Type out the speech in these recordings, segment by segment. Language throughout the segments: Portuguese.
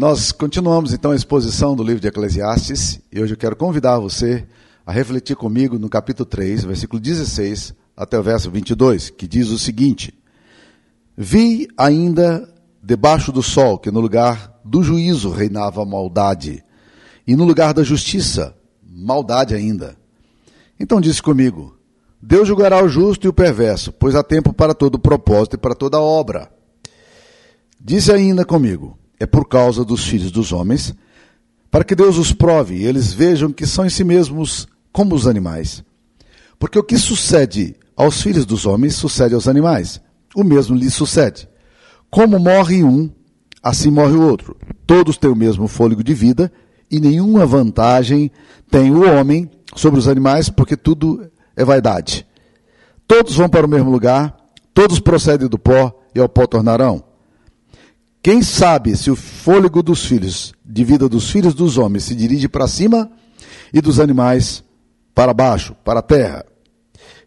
Nós continuamos então a exposição do livro de Eclesiastes e hoje eu quero convidar você a refletir comigo no capítulo 3, versículo 16 até o verso 22, que diz o seguinte: Vi ainda debaixo do sol que no lugar do juízo reinava a maldade, e no lugar da justiça, maldade ainda. Então disse comigo: Deus julgará o justo e o perverso, pois há tempo para todo propósito e para toda obra. Disse ainda comigo: É por causa dos filhos dos homens, para que Deus os prove, e eles vejam que são em si mesmos como os animais. Porque o que sucede aos filhos dos homens, sucede aos animais. O mesmo lhes sucede. Como morre um, assim morre o outro. Todos têm o mesmo fôlego de vida, e nenhuma vantagem tem o homem sobre os animais, porque tudo é vaidade. Todos vão para o mesmo lugar, todos procedem do pó, e ao pó tornarão. Quem sabe se o fôlego dos filhos, de vida dos filhos dos homens, se dirige para cima, e dos animais para baixo, para a terra?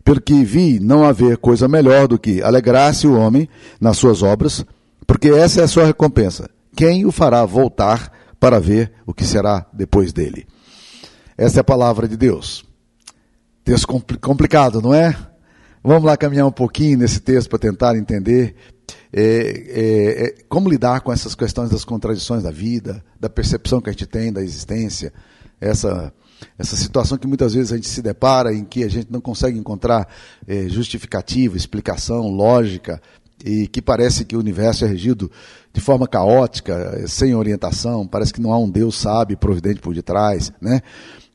Pelo que vi não haver coisa melhor do que alegrar-se o homem nas suas obras, porque essa é a sua recompensa. Quem o fará voltar para ver o que será depois dele? Essa é a palavra de Deus. Texto complicado, não é? Vamos lá caminhar um pouquinho nesse texto para tentar entender como lidar com essas questões das contradições da vida, da percepção que a gente tem da existência, essa situação que muitas vezes a gente se depara, em que a gente não consegue encontrar justificativa, explicação, lógica, e que parece que o universo é regido de forma caótica, sem orientação, parece que não há um Deus sábio, providente por detrás, né?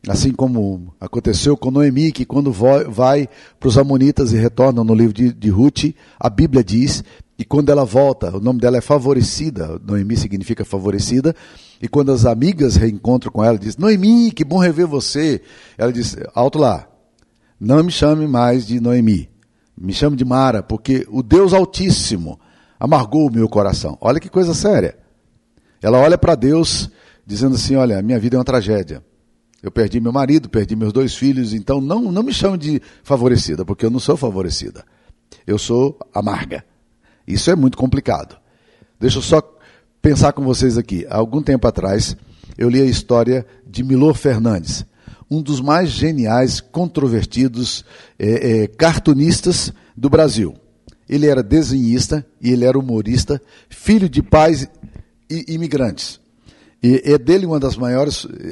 Assim como aconteceu com Noemi, que quando vai para os amonitas e retorna no livro de Ruth, a Bíblia diz, e quando ela volta, o nome dela é Favorecida, Noemi significa favorecida, e quando as amigas reencontram com ela, diz: Noemi, que bom rever você. Ela diz: alto lá, não me chame mais de Noemi, me chame de Mara, porque o Deus Altíssimo amargou o meu coração. Olha que coisa séria. Ela olha para Deus dizendo assim: olha, minha vida é uma tragédia. Eu perdi meu marido, perdi meus 2 filhos, então não me chame de favorecida, porque eu não sou favorecida. Eu sou amarga. Isso é muito complicado. Deixa eu só pensar com vocês aqui. Há algum tempo atrás, eu li a história de Millôr Fernandes, um dos mais geniais, controvertidos cartunistas do Brasil. Ele era desenhista e ele era humorista, filho de pais imigrantes. E é dele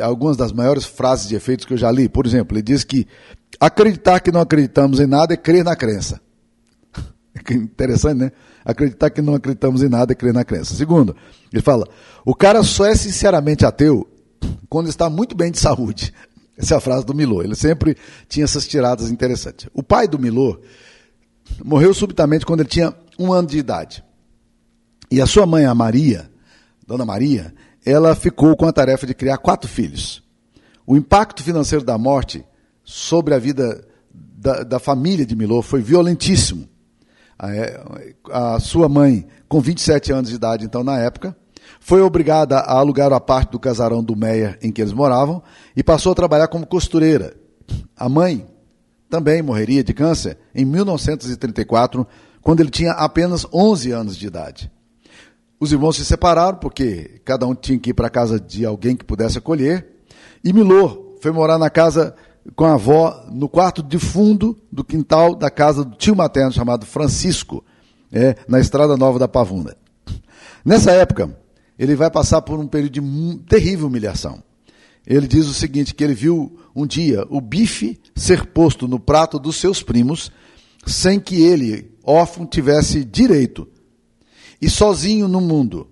algumas das maiores frases de efeitos que eu já li. Por exemplo, ele diz que acreditar que não acreditamos em nada é crer na crença. Interessante, né? Acreditar que não acreditamos em nada é crer na crença. Segundo, ele fala: o cara só é sinceramente ateu quando está muito bem de saúde. Essa é a frase do Millôr. Ele sempre tinha essas tiradas interessantes. O pai do Millôr morreu subitamente quando ele tinha 1 ano de idade. E a sua mãe, a Maria, Dona Maria, ela ficou com a tarefa de criar 4 filhos. O impacto financeiro da morte sobre a vida da família de Millôr foi violentíssimo. A sua mãe, com 27 anos de idade, então, na época, foi obrigada a alugar a parte do casarão do Meyer em que eles moravam e passou a trabalhar como costureira. A mãe também morreria de câncer em 1934, quando ele tinha apenas 11 anos de idade. Os irmãos se separaram, porque cada um tinha que ir para a casa de alguém que pudesse acolher, e Millôr foi morar na casa com a avó, no quarto de fundo do quintal da casa do tio materno chamado Francisco, na Estrada Nova da Pavuna. Nessa época, ele vai passar por um período de terrível humilhação. Ele diz o seguinte, que ele viu um dia o bife ser posto no prato dos seus primos, sem que ele, órfão, tivesse direito. E sozinho no mundo,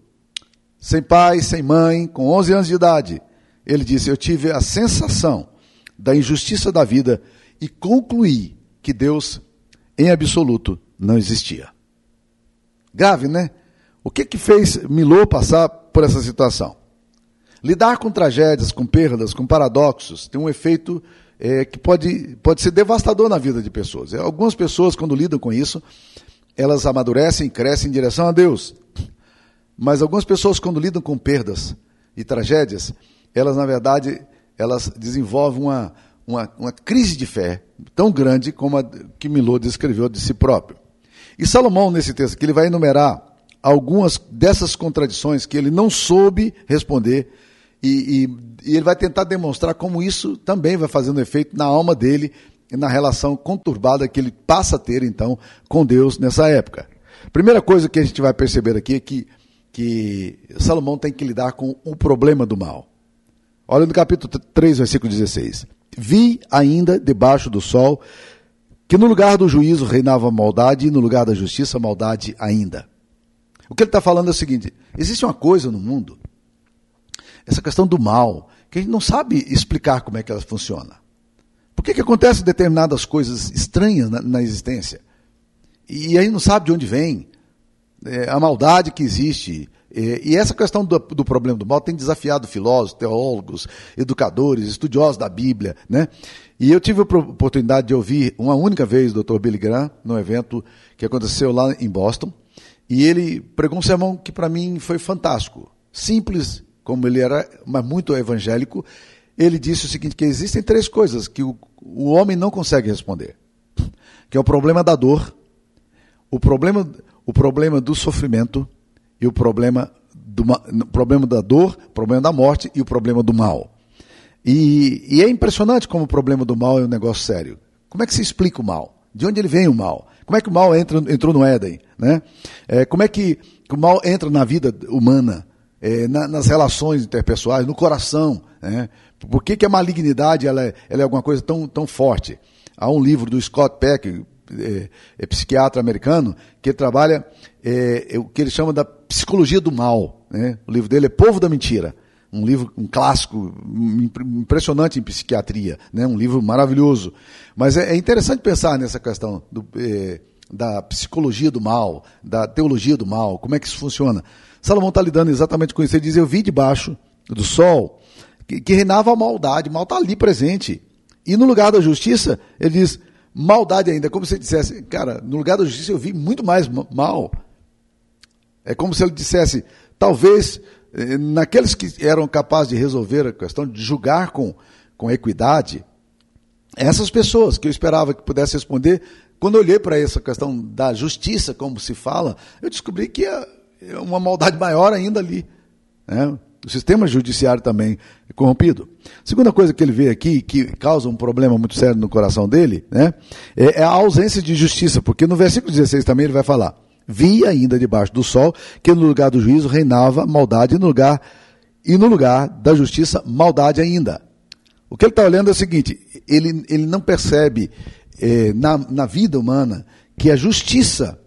sem pai, sem mãe, com 11 anos de idade, ele disse: eu tive a sensação da injustiça da vida e concluí que Deus, em absoluto, não existia. Grave, né? O que fez Millôr passar por essa situação? Lidar com tragédias, com perdas, com paradoxos, tem um efeito que pode ser devastador na vida de pessoas. Algumas pessoas, quando lidam com isso, elas amadurecem e crescem em direção a Deus. Mas algumas pessoas, quando lidam com perdas e tragédias, elas, na verdade, elas desenvolvem uma crise de fé tão grande como a que Millôr descreveu de si próprio. E Salomão, nesse texto aqui, ele vai enumerar algumas dessas contradições que ele não soube responder, e ele vai tentar demonstrar como isso também vai fazendo efeito na alma dele e na relação conturbada que ele passa a ter, então, com Deus nessa época. Primeira coisa que a gente vai perceber aqui é que Salomão tem que lidar com o problema do mal. Olha no capítulo 3, versículo 16. Vi ainda debaixo do sol que no lugar do juízo reinava maldade e no lugar da justiça maldade ainda. O que ele está falando é o seguinte: existe uma coisa no mundo, essa questão do mal, que a gente não sabe explicar como é que ela funciona. Por que acontecem determinadas coisas estranhas na existência? E a gente não sabe de onde vem, a maldade que existe. E essa questão do problema do mal tem desafiado filósofos, teólogos, educadores, estudiosos da Bíblia, né? E eu tive a oportunidade de ouvir uma única vez o Dr. Billy Graham, num evento que aconteceu lá em Boston, e ele pregou um sermão que para mim foi fantástico. Simples, como ele era, mas muito evangélico. Ele disse o seguinte, que existem três coisas que o homem não consegue responder, que é o problema da dor, o problema do sofrimento e o problema da dor, o problema da morte e o problema do mal. E é impressionante como o problema do mal é um negócio sério. Como é que se explica o mal? De onde ele vem o mal? Como é que o mal entrou no Éden? Né? Como é que o mal entra na vida humana, nas relações interpessoais, no coração? Né? Por que a malignidade ela é alguma coisa tão, tão forte? Há um livro do Scott Peck, psiquiatra americano, que trabalha o que ele chama da psicologia do mal. Né? O livro dele é Povo da Mentira. Um livro, um clássico, impressionante em psiquiatria, né? Um livro maravilhoso. Mas é interessante pensar nessa questão da psicologia do mal, da teologia do mal, como é que isso funciona. Salomão está lidando exatamente com isso. Ele diz, eu vi debaixo do sol que reinava a maldade, o mal está ali presente. E no lugar da justiça, ele diz, maldade ainda. É como se ele dissesse, cara, no lugar da justiça eu vi muito mais mal. É como se ele dissesse, talvez... Naqueles que eram capazes de resolver a questão, de julgar com equidade, essas pessoas que eu esperava que pudesse responder, quando eu olhei para essa questão da justiça, como se fala, eu descobri que é uma maldade maior ainda ali. Né? O sistema judiciário também é corrompido. Segunda coisa que ele vê aqui, que causa um problema muito sério no coração dele, né? É a ausência de justiça, porque no versículo 16 também ele vai falar, vi ainda debaixo do sol que no lugar do juízo reinava maldade e no lugar da justiça maldade ainda. O que ele está olhando é o seguinte, ele não percebe na vida humana que a justiça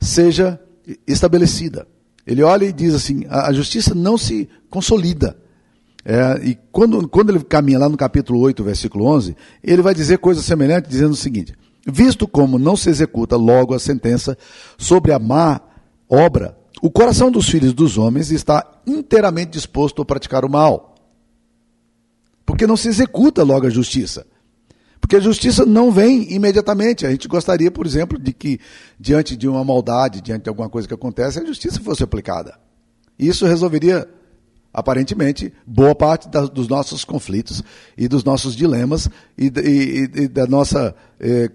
seja estabelecida. Ele olha e diz assim, a justiça não se consolida. E quando ele caminha lá no capítulo 8, versículo 11, ele vai dizer coisa semelhante, dizendo o seguinte, visto como não se executa logo a sentença sobre a má obra, o coração dos filhos dos homens está inteiramente disposto a praticar o mal. Porque não se executa logo a justiça. Porque a justiça não vem imediatamente. A gente gostaria, por exemplo, de que diante de uma maldade, diante de alguma coisa que acontece, a justiça fosse aplicada. Isso resolveria, aparentemente, boa parte dos nossos conflitos e dos nossos dilemas e da nossa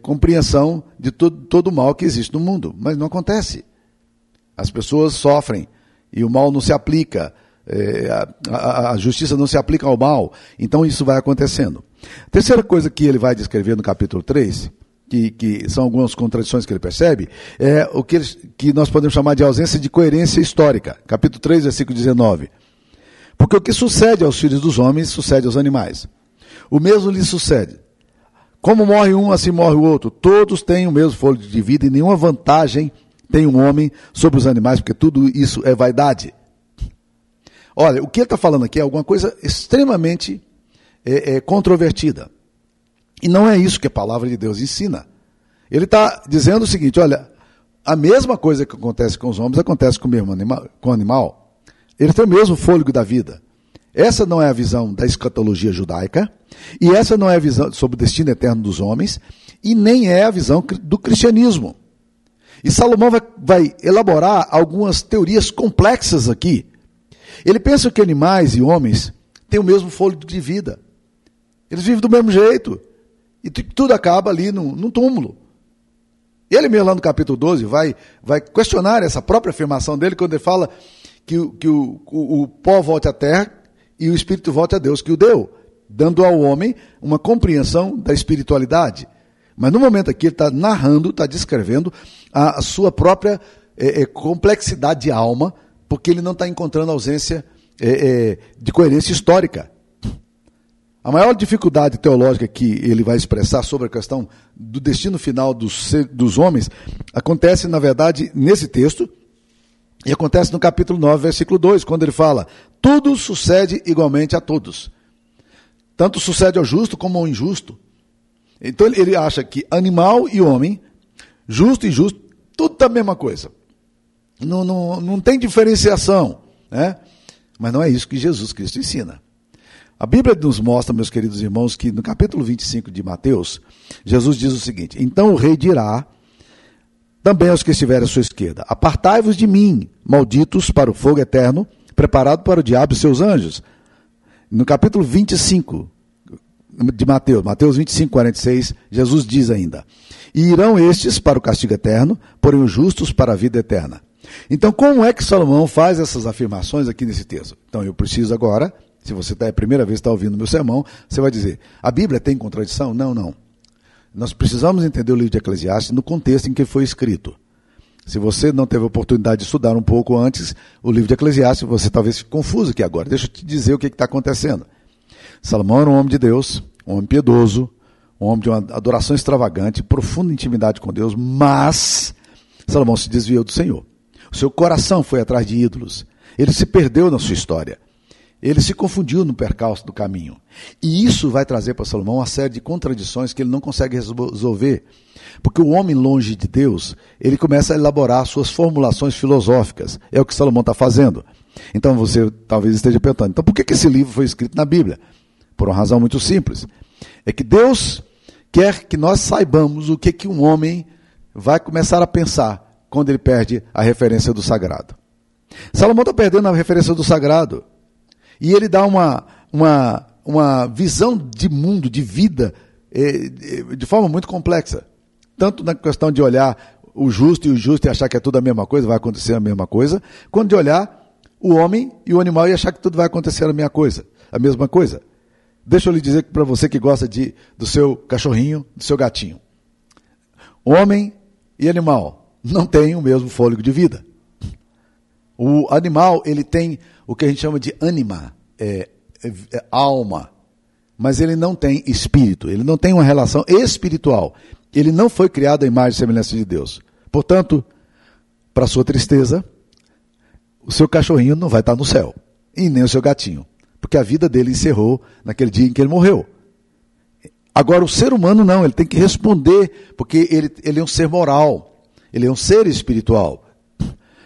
compreensão de todo o mal que existe no mundo. Mas não acontece. As pessoas sofrem e o mal não se aplica, a justiça não se aplica ao mal. Então isso vai acontecendo. Terceira coisa que ele vai descrever no capítulo 3, que são algumas contradições que ele percebe, é o que nós podemos chamar de ausência de coerência histórica. Capítulo 3, versículo 19. Porque o que sucede aos filhos dos homens, sucede aos animais. O mesmo lhes sucede. Como morre um, assim morre o outro. Todos têm o mesmo fôlego de vida e nenhuma vantagem tem um homem sobre os animais, porque tudo isso é vaidade. Olha, o que ele está falando aqui é alguma coisa extremamente controvertida. E não é isso que a palavra de Deus ensina. Ele está dizendo o seguinte, olha, a mesma coisa que acontece com os homens, acontece com o mesmo animal, com o animal. Ele tem o mesmo fôlego da vida. Essa não é a visão da escatologia judaica, e essa não é a visão sobre o destino eterno dos homens, e nem é a visão do cristianismo. E Salomão vai elaborar algumas teorias complexas aqui. Ele pensa que animais e homens têm o mesmo fôlego de vida. Eles vivem do mesmo jeito. E tudo acaba ali num túmulo. Ele mesmo lá no capítulo 12 vai questionar essa própria afirmação dele quando ele fala que o pó volte à terra e o Espírito volte a Deus que o deu, dando ao homem uma compreensão da espiritualidade. Mas no momento aqui ele está narrando, está descrevendo a sua própria complexidade de alma, porque ele não está encontrando ausência de coerência histórica. A maior dificuldade teológica que ele vai expressar sobre a questão do destino final dos homens acontece, na verdade, nesse texto, e acontece no capítulo 9, versículo 2, quando ele fala, tudo sucede igualmente a todos. Tanto sucede ao justo como ao injusto. Então ele acha que animal e homem, justo e injusto, tudo é a mesma coisa. Não tem diferenciação, né? Mas não é isso que Jesus Cristo ensina. A Bíblia nos mostra, meus queridos irmãos, que no capítulo 25 de Mateus, Jesus diz o seguinte, então o rei dirá também aos que estiverem à sua esquerda, apartai-vos de mim, malditos, para o fogo eterno, preparado para o diabo e seus anjos. No capítulo 25 de Mateus, Mateus 25, 46, Jesus diz ainda, e irão estes para o castigo eterno, porém os justos para a vida eterna. Então, como é que Salomão faz essas afirmações aqui nesse texto? Então, eu preciso agora... Se você é a primeira vez que está ouvindo meu sermão, você vai dizer, a Bíblia tem contradição? Não. Nós precisamos entender o livro de Eclesiastes no contexto em que foi escrito. Se você não teve a oportunidade de estudar um pouco antes o livro de Eclesiastes, você talvez fique confuso aqui agora. Deixa eu te dizer o que está acontecendo. Salomão era um homem de Deus, um homem piedoso, um homem de uma adoração extravagante, profunda intimidade com Deus, mas Salomão se desviou do Senhor. O seu coração foi atrás de ídolos. Ele se perdeu na sua história. Ele se confundiu no percalço do caminho. E isso vai trazer para Salomão uma série de contradições que ele não consegue resolver. Porque o homem longe de Deus, ele começa a elaborar suas formulações filosóficas. É o que Salomão está fazendo. Então você talvez esteja perguntando, então por que esse livro foi escrito na Bíblia? Por uma razão muito simples. É que Deus quer que nós saibamos o que um homem vai começar a pensar quando ele perde a referência do sagrado. Salomão está perdendo a referência do sagrado. E ele dá uma visão de mundo, de vida, de forma muito complexa. Tanto na questão de olhar o justo e o injusto e achar que é tudo a mesma coisa, vai acontecer a mesma coisa, quanto de olhar o homem e o animal e achar que tudo vai acontecer a mesma coisa. Deixa eu lhe dizer para você que gosta do seu cachorrinho, do seu gatinho. Homem e animal não têm o mesmo fôlego de vida. O animal, ele tem o que a gente chama de ânima, alma, mas ele não tem espírito, ele não tem uma relação espiritual, ele não foi criado à imagem e semelhança de Deus. Portanto, para sua tristeza, o seu cachorrinho não vai estar no céu, e nem o seu gatinho, porque a vida dele encerrou naquele dia em que ele morreu. Agora, o ser humano não, ele tem que responder, porque ele é um ser moral, ele é um ser espiritual.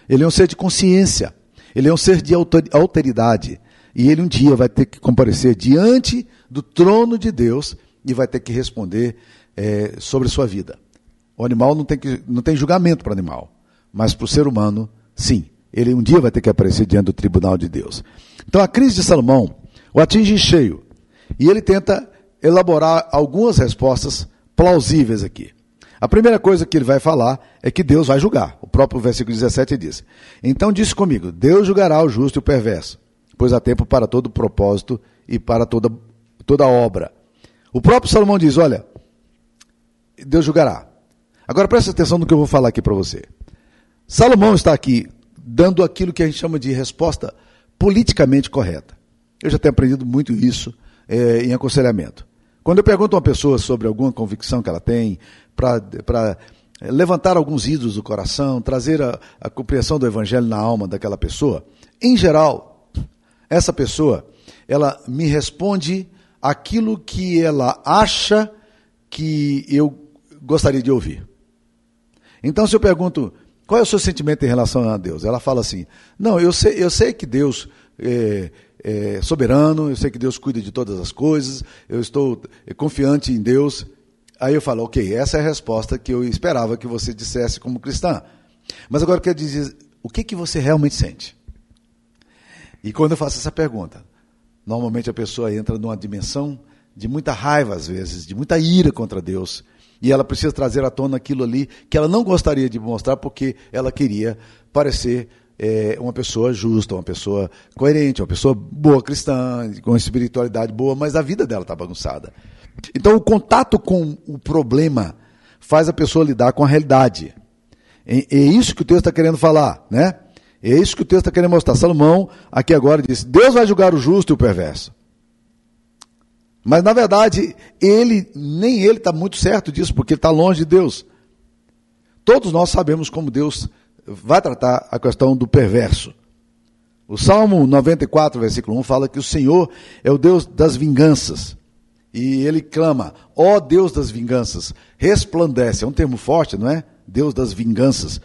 Ele é um ser de consciência, ele é um ser de alteridade, e ele um dia vai ter que comparecer diante do trono de Deus e vai ter que responder sobre sua vida. O animal não tem julgamento para o animal, mas para o ser humano, sim. Ele um dia vai ter que aparecer diante do tribunal de Deus. Então a crise de Salomão o atinge em cheio, e ele tenta elaborar algumas respostas plausíveis aqui. A primeira coisa que ele vai falar é que Deus vai julgar. O próprio versículo 17 diz, então disse comigo, Deus julgará o justo e o perverso, pois há tempo para todo propósito e para toda obra. O próprio Salomão diz, olha, Deus julgará. Agora presta atenção no que eu vou falar aqui para você. Salomão está aqui dando aquilo que a gente chama de resposta politicamente correta. Eu já tenho aprendido muito isso em aconselhamento. Quando eu pergunto a uma pessoa sobre alguma convicção que ela tem, para levantar alguns ídolos do coração, trazer a compreensão do evangelho na alma daquela pessoa, em geral, essa pessoa, ela me responde aquilo que ela acha que eu gostaria de ouvir. Então, se eu pergunto, qual é o seu sentimento em relação a Deus? Ela fala assim, não, eu sei que Deus... É soberano, eu sei que Deus cuida de todas as coisas, eu estou confiante em Deus. Aí eu falo, ok, essa é a resposta que eu esperava que você dissesse como cristã. Mas agora eu quero dizer, o que você realmente sente? E quando eu faço essa pergunta, normalmente a pessoa entra numa dimensão de muita raiva às vezes, de muita ira contra Deus, E ela precisa trazer à tona aquilo ali que ela não gostaria de mostrar, porque ela queria parecer uma pessoa justa, uma pessoa coerente, uma pessoa boa cristã, com espiritualidade boa, mas a vida dela está bagunçada. Então o contato com o problema faz a pessoa lidar com a realidade. É isso que o texto está querendo falar, né? É isso que o texto está querendo mostrar. Salomão aqui agora diz: Deus vai julgar o justo e o perverso. Mas, na verdade, nem ele está muito certo disso, porque ele está longe de Deus. Todos nós sabemos como Deus vai tratar a questão do perverso. O Salmo 94, versículo 1, fala que o Senhor é o Deus das vinganças. E ele clama: ó Deus das vinganças, resplandece. É um termo forte, não é? Deus das vinganças.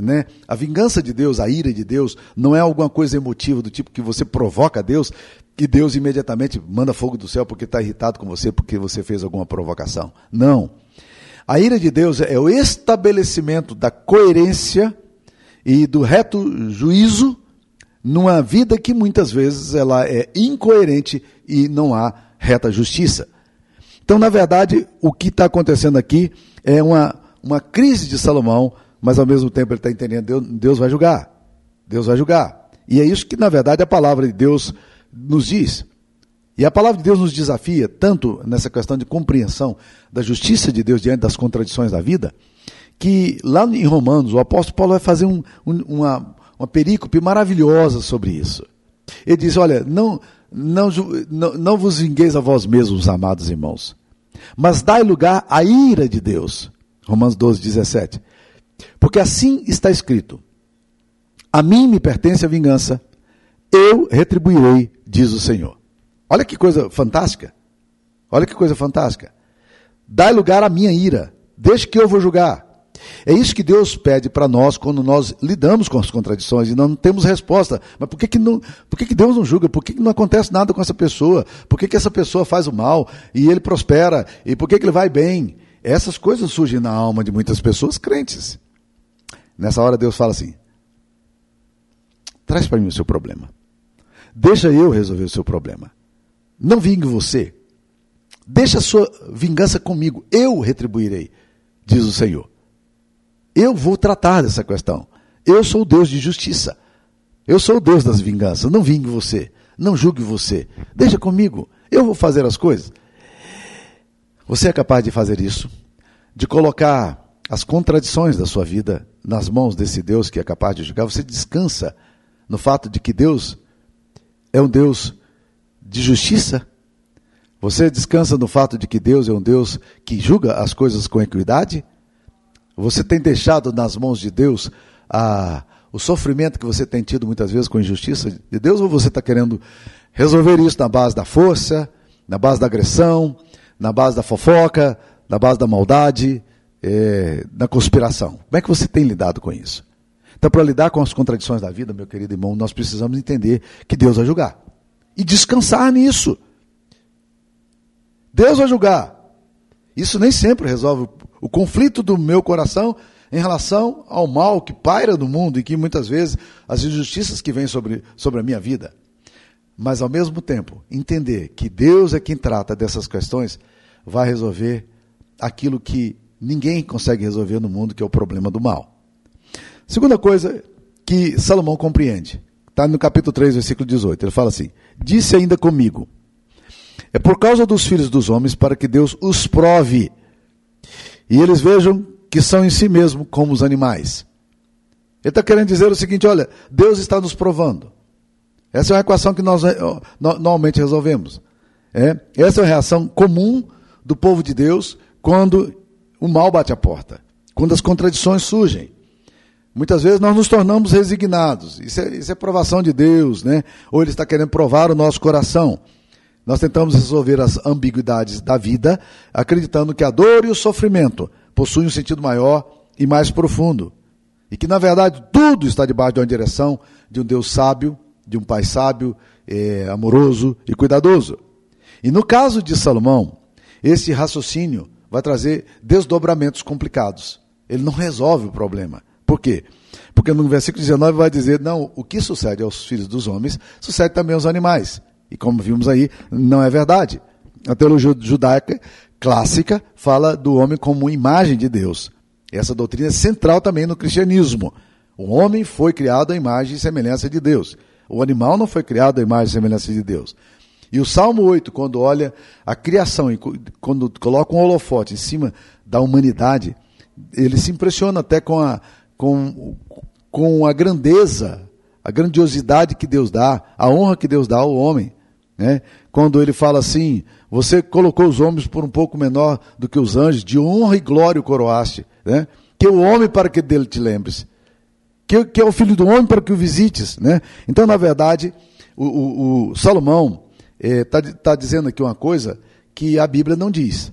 Né? A vingança de Deus, a ira de Deus, não é alguma coisa emotiva do tipo que você provoca a Deus e Deus imediatamente manda fogo do céu porque está irritado com você, porque você fez alguma provocação. Não. A ira de Deus é o estabelecimento da coerência e do reto juízo numa vida que muitas vezes ela é incoerente e não há reta justiça. Então, na verdade, o que está acontecendo aqui é uma crise de Salomão, mas ao mesmo tempo ele está entendendo: Deus vai julgar, Deus vai julgar. E é isso que, na verdade, a palavra de Deus nos diz. E a palavra de Deus nos desafia, tanto nessa questão de compreensão da justiça de Deus diante das contradições da vida, que lá em Romanos, o apóstolo Paulo vai fazer uma perícope maravilhosa sobre isso. Ele diz: olha, não vos vingueis a vós mesmos, amados irmãos, mas dai lugar à ira de Deus. Romanos 12, 17. Porque assim está escrito: a mim me pertence a vingança, eu retribuirei, diz o Senhor. Olha que coisa fantástica. Olha que coisa fantástica. Dai lugar à minha ira, deixe que eu vou julgar. É isso que Deus pede para nós quando nós lidamos com as contradições e não temos resposta. Mas por que Deus não julga? Por que não acontece nada com essa pessoa? Por que essa pessoa faz o mal e ele prospera? E por que ele vai bem? Essas coisas surgem na alma de muitas pessoas crentes. Nessa hora Deus fala assim: traz para mim o seu problema. Deixa eu resolver o seu problema. Não vingue você. Deixa a sua vingança comigo. Eu retribuirei, diz o Senhor. Eu vou tratar dessa questão. Eu sou o Deus de justiça. Eu sou o Deus das vinganças. Não vingue você. Não julgue você. Deixa comigo. Eu vou fazer as coisas. Você é capaz de fazer isso, de colocar as contradições da sua vida nas mãos desse Deus que é capaz de julgar? Você descansa no fato de que Deus é um Deus de justiça? Você descansa no fato de que Deus é um Deus que julga as coisas com equidade? Você tem deixado nas mãos de Deus o sofrimento que você tem tido muitas vezes com a injustiça de Deus? Ou você está querendo resolver isso na base da força, na base da agressão, na base da fofoca, na base da maldade, na conspiração? Como é que você tem lidado com isso? Então, para lidar com as contradições da vida, meu querido irmão, nós precisamos entender que Deus vai julgar. E descansar nisso. Deus vai julgar. Isso nem sempre resolve o conflito do meu coração em relação ao mal que paira no mundo e que muitas vezes as injustiças que vêm sobre a minha vida. Mas, ao mesmo tempo, entender que Deus é quem trata dessas questões, vai resolver aquilo que ninguém consegue resolver no mundo, que é o problema do mal. Segunda coisa que Salomão compreende, está no capítulo 3, versículo 18, ele fala assim: disse ainda comigo, é por causa dos filhos dos homens para que Deus os prove, e eles vejam que são em si mesmo como os animais. Ele está querendo dizer o seguinte: olha, Deus está nos provando. Essa é uma equação que nós normalmente resolvemos. Essa é a reação comum do povo de Deus quando o mal bate a porta, quando as contradições surgem. Muitas vezes nós nos tornamos resignados. Isso é provação de Deus, né? Ou ele está querendo provar o nosso coração. Nós tentamos resolver as ambiguidades da vida, acreditando que a dor e o sofrimento possuem um sentido maior e mais profundo. E que, na verdade, tudo está debaixo de uma direção de um Deus sábio, de um pai sábio, amoroso e cuidadoso. E no caso de Salomão, esse raciocínio vai trazer desdobramentos complicados. Ele não resolve o problema. Por quê? Porque no versículo 19 vai dizer: não, o que sucede aos filhos dos homens, sucede também aos animais. E como vimos aí, não é verdade. A teologia judaica clássica fala do homem como imagem de Deus. Essa doutrina é central também no cristianismo. O homem foi criado à imagem e semelhança de Deus. O animal não foi criado à imagem e semelhança de Deus. E o Salmo 8, quando olha a criação, e quando coloca um holofote em cima da humanidade, ele se impressiona até com a grandeza, a grandiosidade que Deus dá, a honra que Deus dá ao homem, né? Quando ele fala assim, você colocou os homens por um pouco menor do que os anjos, de honra e glória o coroaste, né? Que o homem para que dele te lembres, que é o filho do homem para que o visites, né? Então, na verdade, o Salomão está dizendo aqui uma coisa que a Bíblia não diz.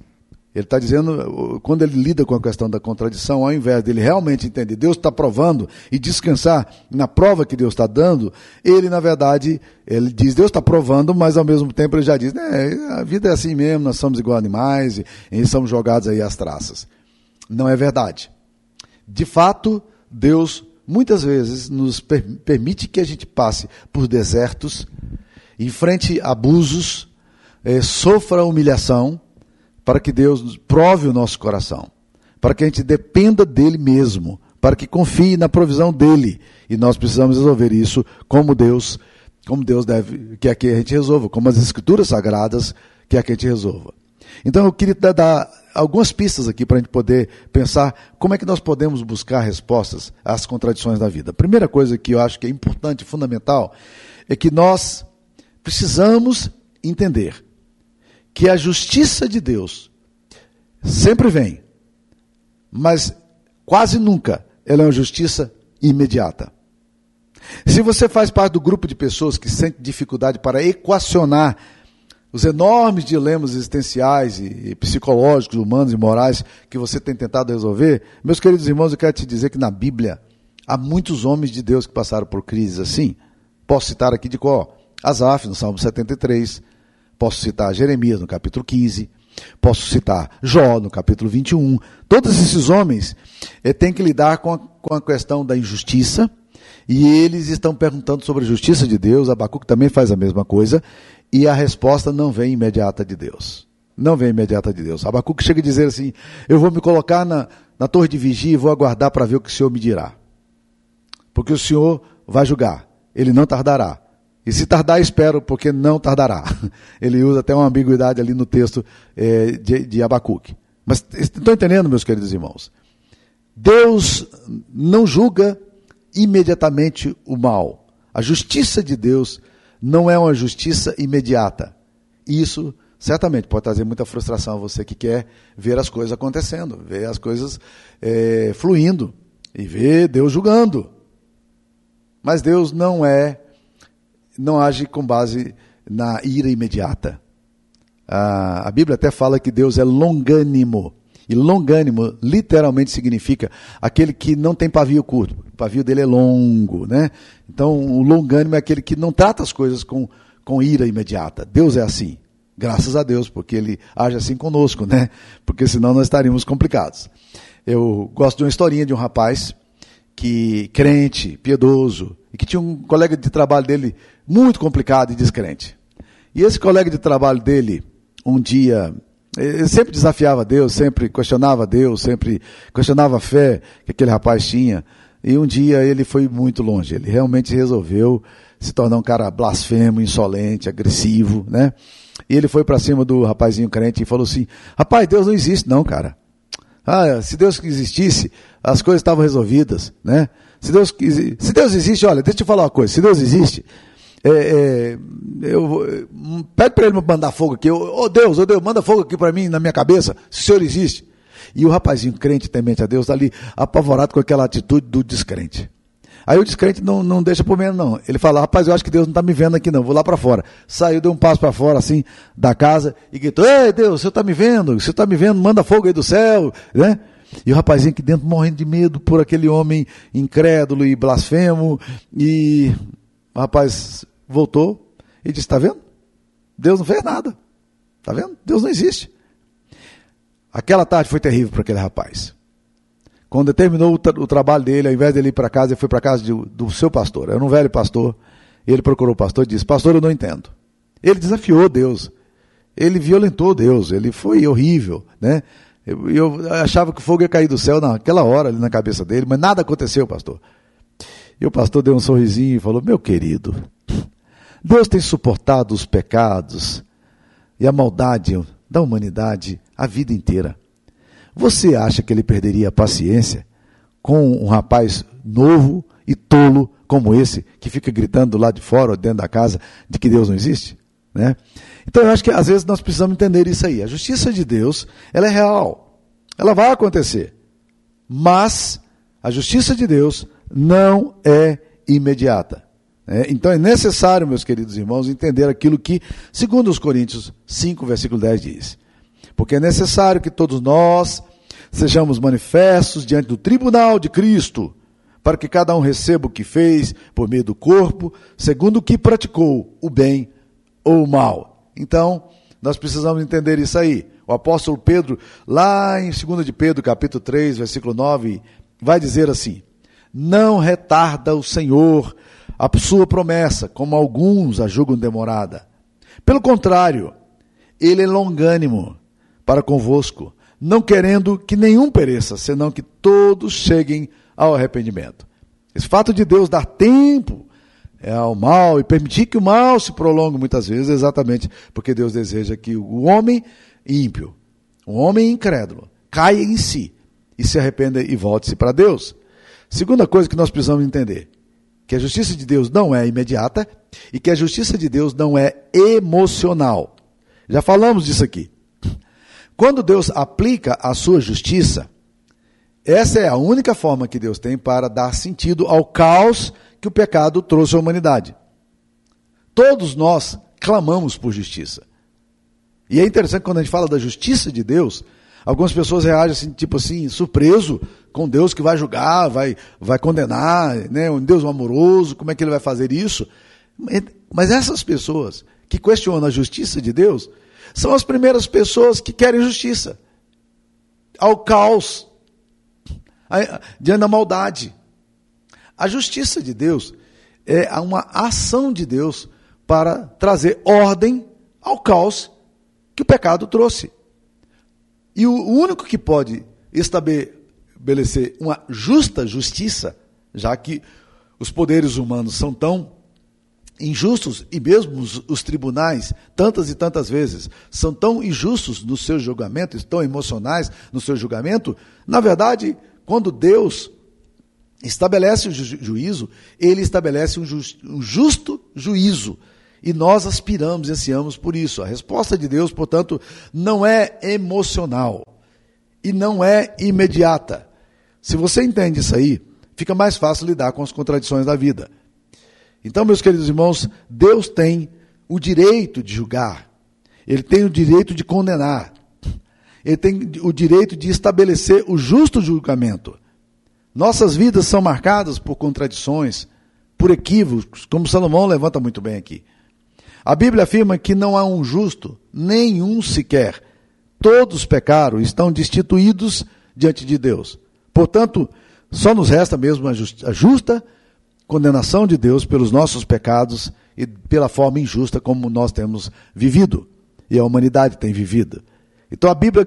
Ele está dizendo, quando ele lida com a questão da contradição, ao invés dele realmente entender, Deus está provando e descansar na prova que Deus está dando, ele, na verdade, ele diz, Deus está provando, mas ao mesmo tempo ele já diz, a vida é assim mesmo, nós somos igual animais e somos jogados aí às traças. Não é verdade. De fato, Deus muitas vezes nos permite que a gente passe por desertos, enfrente abusos, sofra humilhação, para que Deus prove o nosso coração, para que a gente dependa dele mesmo, para que confie na provisão dele. E nós precisamos resolver isso como Deus deve, quer que a gente resolva, como as Escrituras Sagradas quer que a gente resolva. Então eu queria dar algumas pistas aqui para a gente poder pensar como é que nós podemos buscar respostas às contradições da vida. A primeira coisa que eu acho que é importante, fundamental, é que nós precisamos entender que a justiça de Deus sempre vem, mas quase nunca ela é uma justiça imediata. Se você faz parte do grupo de pessoas que sente dificuldade para equacionar os enormes dilemas existenciais e psicológicos, humanos e morais que você tem tentado resolver, meus queridos irmãos, eu quero te dizer que na Bíblia há muitos homens de Deus que passaram por crises assim. Posso citar aqui de qual? Asaf, no Salmo 73, posso citar Jeremias, no capítulo 15, posso citar Jó, no capítulo 21. Todos esses homens têm que lidar com a questão da injustiça, e eles estão perguntando sobre a justiça de Deus. Abacuque também faz a mesma coisa, e a resposta não vem imediata de Deus. Não vem imediata de Deus. Abacuque chega a dizer assim, eu vou me colocar na torre de vigia e vou aguardar para ver o que o Senhor me dirá. Porque o Senhor vai julgar, ele não tardará. E se tardar, espero, porque não tardará. Ele usa até uma ambiguidade ali no texto de Abacuque. Mas estão entendendo, meus queridos irmãos? Deus não julga imediatamente o mal. A justiça de Deus não é uma justiça imediata. Isso certamente pode trazer muita frustração a você que quer ver as coisas acontecendo, ver as coisas fluindo e ver Deus julgando. Mas Deus não age com base na ira imediata. A Bíblia até fala que Deus é longânimo. E longânimo literalmente significa aquele que não tem pavio curto. O pavio dele é longo, né? Então, o longânimo é aquele que não trata as coisas com ira imediata. Deus é assim. Graças a Deus, porque ele age assim conosco, né? Porque senão nós estaríamos complicados. Eu gosto de uma historinha de um rapaz que crente, piedoso, e que tinha um colega de trabalho dele muito complicado e descrente. E esse colega de trabalho dele, um dia, ele sempre desafiava Deus, sempre questionava a fé que aquele rapaz tinha, e um dia ele foi muito longe, ele realmente resolveu se tornar um cara blasfemo, insolente, agressivo, né? E ele foi para cima do rapazinho crente e falou assim, rapaz, Deus não existe não, cara. Ah, se Deus existisse, as coisas estavam resolvidas, né? Se Deus existe, olha, deixa eu te falar uma coisa, se Deus existe, pede para ele me mandar fogo aqui, Deus, manda fogo aqui para mim, na minha cabeça, se o Senhor existe. E o rapazinho crente, temente a Deus, está ali apavorado com aquela atitude do descrente. Aí o descrente não deixa por menos, não. Ele fala, rapaz, eu acho que Deus não está me vendo aqui, não. Vou lá para fora. Saiu, deu um passo para fora, assim, da casa, e gritou, ei, Deus, o Senhor está me vendo? O Senhor está me vendo? Manda fogo aí do céu, né? E o rapazinho aqui dentro morrendo de medo por aquele homem incrédulo e blasfemo. E o rapaz voltou e disse, está vendo? Deus não fez nada. Está vendo? Deus não existe. Aquela tarde foi terrível para aquele rapaz. Quando terminou o trabalho dele, ao invés dele ir para casa, ele foi para casa do seu pastor. Era um velho pastor. Ele procurou o pastor e disse, pastor, eu não entendo. Ele desafiou Deus. ele violentou Deus, ele foi horrível, né? Eu achava que o fogo ia cair do céu naquela hora ali na cabeça dele, mas nada aconteceu, pastor. E o pastor deu um sorrisinho e falou: meu querido, Deus tem suportado os pecados e a maldade da humanidade a vida inteira. Você acha que ele perderia a paciência com um rapaz novo e tolo como esse, que fica gritando lá de fora ou dentro da casa de que Deus não existe? Né? Então eu acho que às vezes nós precisamos entender isso aí. A justiça de Deus, ela é real, ela vai acontecer, mas a justiça de Deus não é imediata, né? Então é necessário, meus queridos irmãos, entender aquilo que, segundo os Coríntios 5, versículo 10 diz: porque é necessário que todos nós sejamos manifestos diante do tribunal de Cristo, para que cada um receba o que fez por meio do corpo, segundo o que praticou, o bem ou o mal. Então, nós precisamos entender isso aí. O apóstolo Pedro, lá em 2 de Pedro, capítulo 3, versículo 9, vai dizer assim: não retarda o Senhor a sua promessa, como alguns a julgam demorada. Pelo contrário, ele é longânimo para convosco, não querendo que nenhum pereça, senão que todos cheguem ao arrependimento. Esse fato de Deus dar tempo ao mal e permitir que o mal se prolongue muitas vezes, exatamente porque Deus deseja que o homem ímpio, o homem incrédulo, caia em si e se arrependa e volte-se para Deus. Segunda coisa que nós precisamos entender, que a justiça de Deus não é imediata e que a justiça de Deus não é emocional. Já falamos disso aqui. Quando Deus aplica a sua justiça, essa é a única forma que Deus tem para dar sentido ao caos que o pecado trouxe à humanidade. Todos nós clamamos por justiça. E é interessante, quando a gente fala da justiça de Deus, algumas pessoas reagem assim, tipo assim, surpreso com Deus que vai julgar, vai condenar, né? Um Deus amoroso, como é que ele vai fazer isso? Mas essas pessoas que questionam a justiça de Deus são as primeiras pessoas que querem justiça ao caos, diante da maldade. A justiça de Deus é uma ação de Deus para trazer ordem ao caos que o pecado trouxe. E o único que pode estabelecer uma justa justiça, já que os poderes humanos são tão injustos, e mesmo os tribunais, tantas e tantas vezes, são tão injustos no seu julgamento, tão emocionais no seu julgamento, na verdade, quando Deus estabelece o juízo, ele estabelece um justo juízo. E nós aspiramos e ansiamos por isso. A resposta de Deus, portanto, não é emocional e não é imediata. Se você entende isso aí, fica mais fácil lidar com as contradições da vida. Então, meus queridos irmãos, Deus tem o direito de julgar, ele tem o direito de condenar, ele tem o direito de estabelecer o justo julgamento. Nossas vidas são marcadas por contradições, por equívocos, como Salomão levanta muito bem aqui. A Bíblia afirma que não há um justo, nenhum sequer. Todos pecaram e estão destituídos diante de Deus. Portanto, só nos resta mesmo a justa condenação de Deus pelos nossos pecados e pela forma injusta como nós temos vivido, e a humanidade tem vivido. Então a Bíblia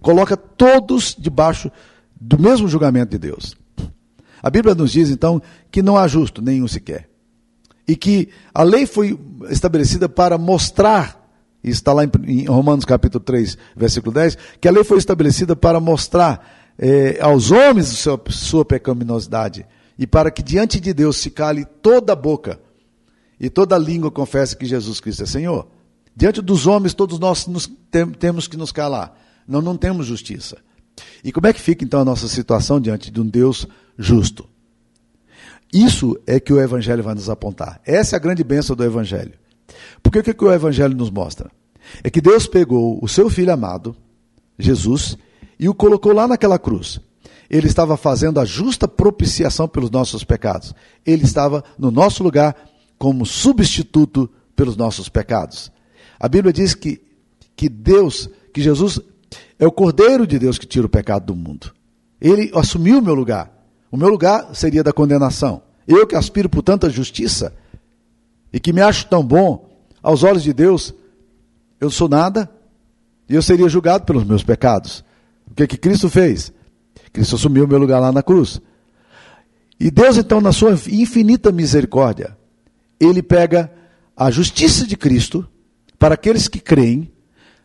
coloca todos debaixo do mesmo julgamento de Deus. A Bíblia nos diz, então, que não há justo, nenhum sequer. E que a lei foi estabelecida para mostrar, e está lá em Romanos capítulo 3, versículo 10, que a lei foi estabelecida para mostrar aos homens sua pecaminosidade, e para que diante de Deus se cale toda a boca, e toda a língua confesse que Jesus Cristo é Senhor. Diante dos homens, todos nós temos que nos calar. Nós não temos justiça. E como é que fica, então, a nossa situação diante de um Deus justo? Isso é que o Evangelho vai nos apontar. Essa é a grande bênção do Evangelho. Porque o que o Evangelho nos mostra? É que Deus pegou o seu Filho amado, Jesus, e o colocou lá naquela cruz. Ele estava fazendo a justa propiciação pelos nossos pecados. Ele estava no nosso lugar como substituto pelos nossos pecados. A Bíblia diz que Jesus é o Cordeiro de Deus que tira o pecado do mundo. Ele assumiu o meu lugar. O meu lugar seria da condenação. Eu que aspiro por tanta justiça e que me acho tão bom, aos olhos de Deus, eu sou nada, e eu seria julgado pelos meus pecados. O que Cristo fez? Cristo assumiu o meu lugar lá na cruz. E Deus, então, na sua infinita misericórdia, Ele pega a justiça de Cristo para aqueles que creem,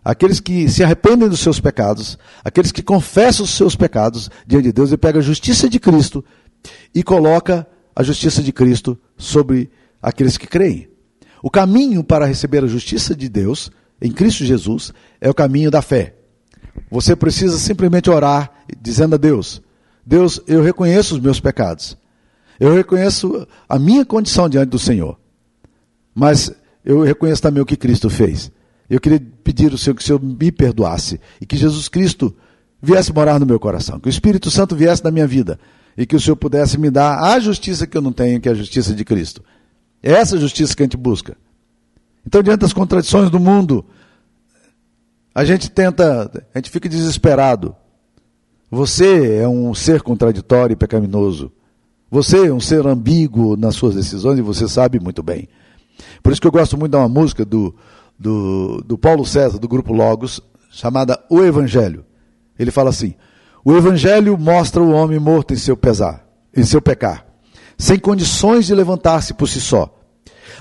aqueles que se arrependem dos seus pecados, aqueles que confessam os seus pecados diante de Deus. Ele pega a justiça de Cristo e coloca a justiça de Cristo sobre aqueles que creem. O caminho para receber a justiça de Deus em Cristo Jesus é o caminho da fé. Você precisa simplesmente orar dizendo a Deus: Deus, eu reconheço os meus pecados, eu reconheço a minha condição diante do Senhor, mas eu reconheço também o que Cristo fez. Eu queria pedir ao Senhor que o Senhor me perdoasse e que Jesus Cristo viesse morar no meu coração, que o Espírito Santo viesse na minha vida e que o Senhor pudesse me dar a justiça que eu não tenho, que é a justiça de Cristo. É essa justiça que a gente busca. Então, diante das contradições do mundo, a gente fica desesperado. Você é um ser contraditório e pecaminoso. Você é um ser ambíguo nas suas decisões e você sabe muito bem. Por isso que eu gosto muito de uma música do Paulo César, do Grupo Logos, chamada O Evangelho. Ele fala assim: o Evangelho mostra o homem morto em seu pecar, sem condições de levantar-se por si só,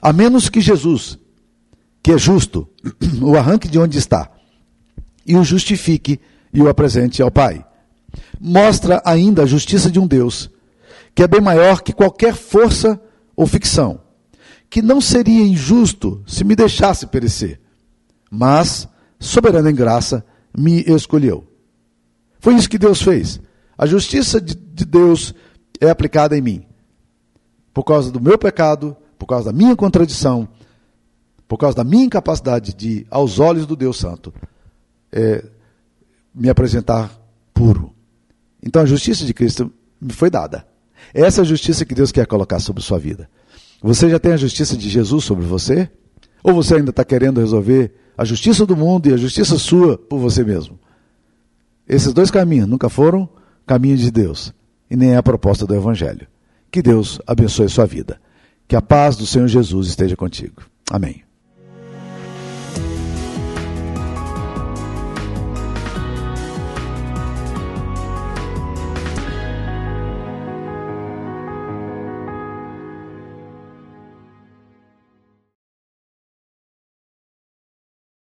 a menos que Jesus, que é justo, o arranque de onde está, e o justifique e o apresente ao Pai. Mostra ainda a justiça de um Deus, que é bem maior que qualquer força ou ficção, que não seria injusto se me deixasse perecer, mas, soberano em graça, me escolheu. Foi isso que Deus fez. A justiça de Deus é aplicada em mim, por causa do meu pecado, por causa da minha contradição, por causa da minha incapacidade de, aos olhos do Deus Santo, me apresentar puro. Então a justiça de Cristo me foi dada. Essa é a justiça que Deus quer colocar sobre sua vida. Você já tem a justiça de Jesus sobre você? Ou você ainda está querendo resolver a justiça do mundo e a justiça sua por você mesmo? Esses dois caminhos nunca foram caminhos de Deus e nem é a proposta do Evangelho. Que Deus abençoe sua vida. Que a paz do Senhor Jesus esteja contigo. Amém.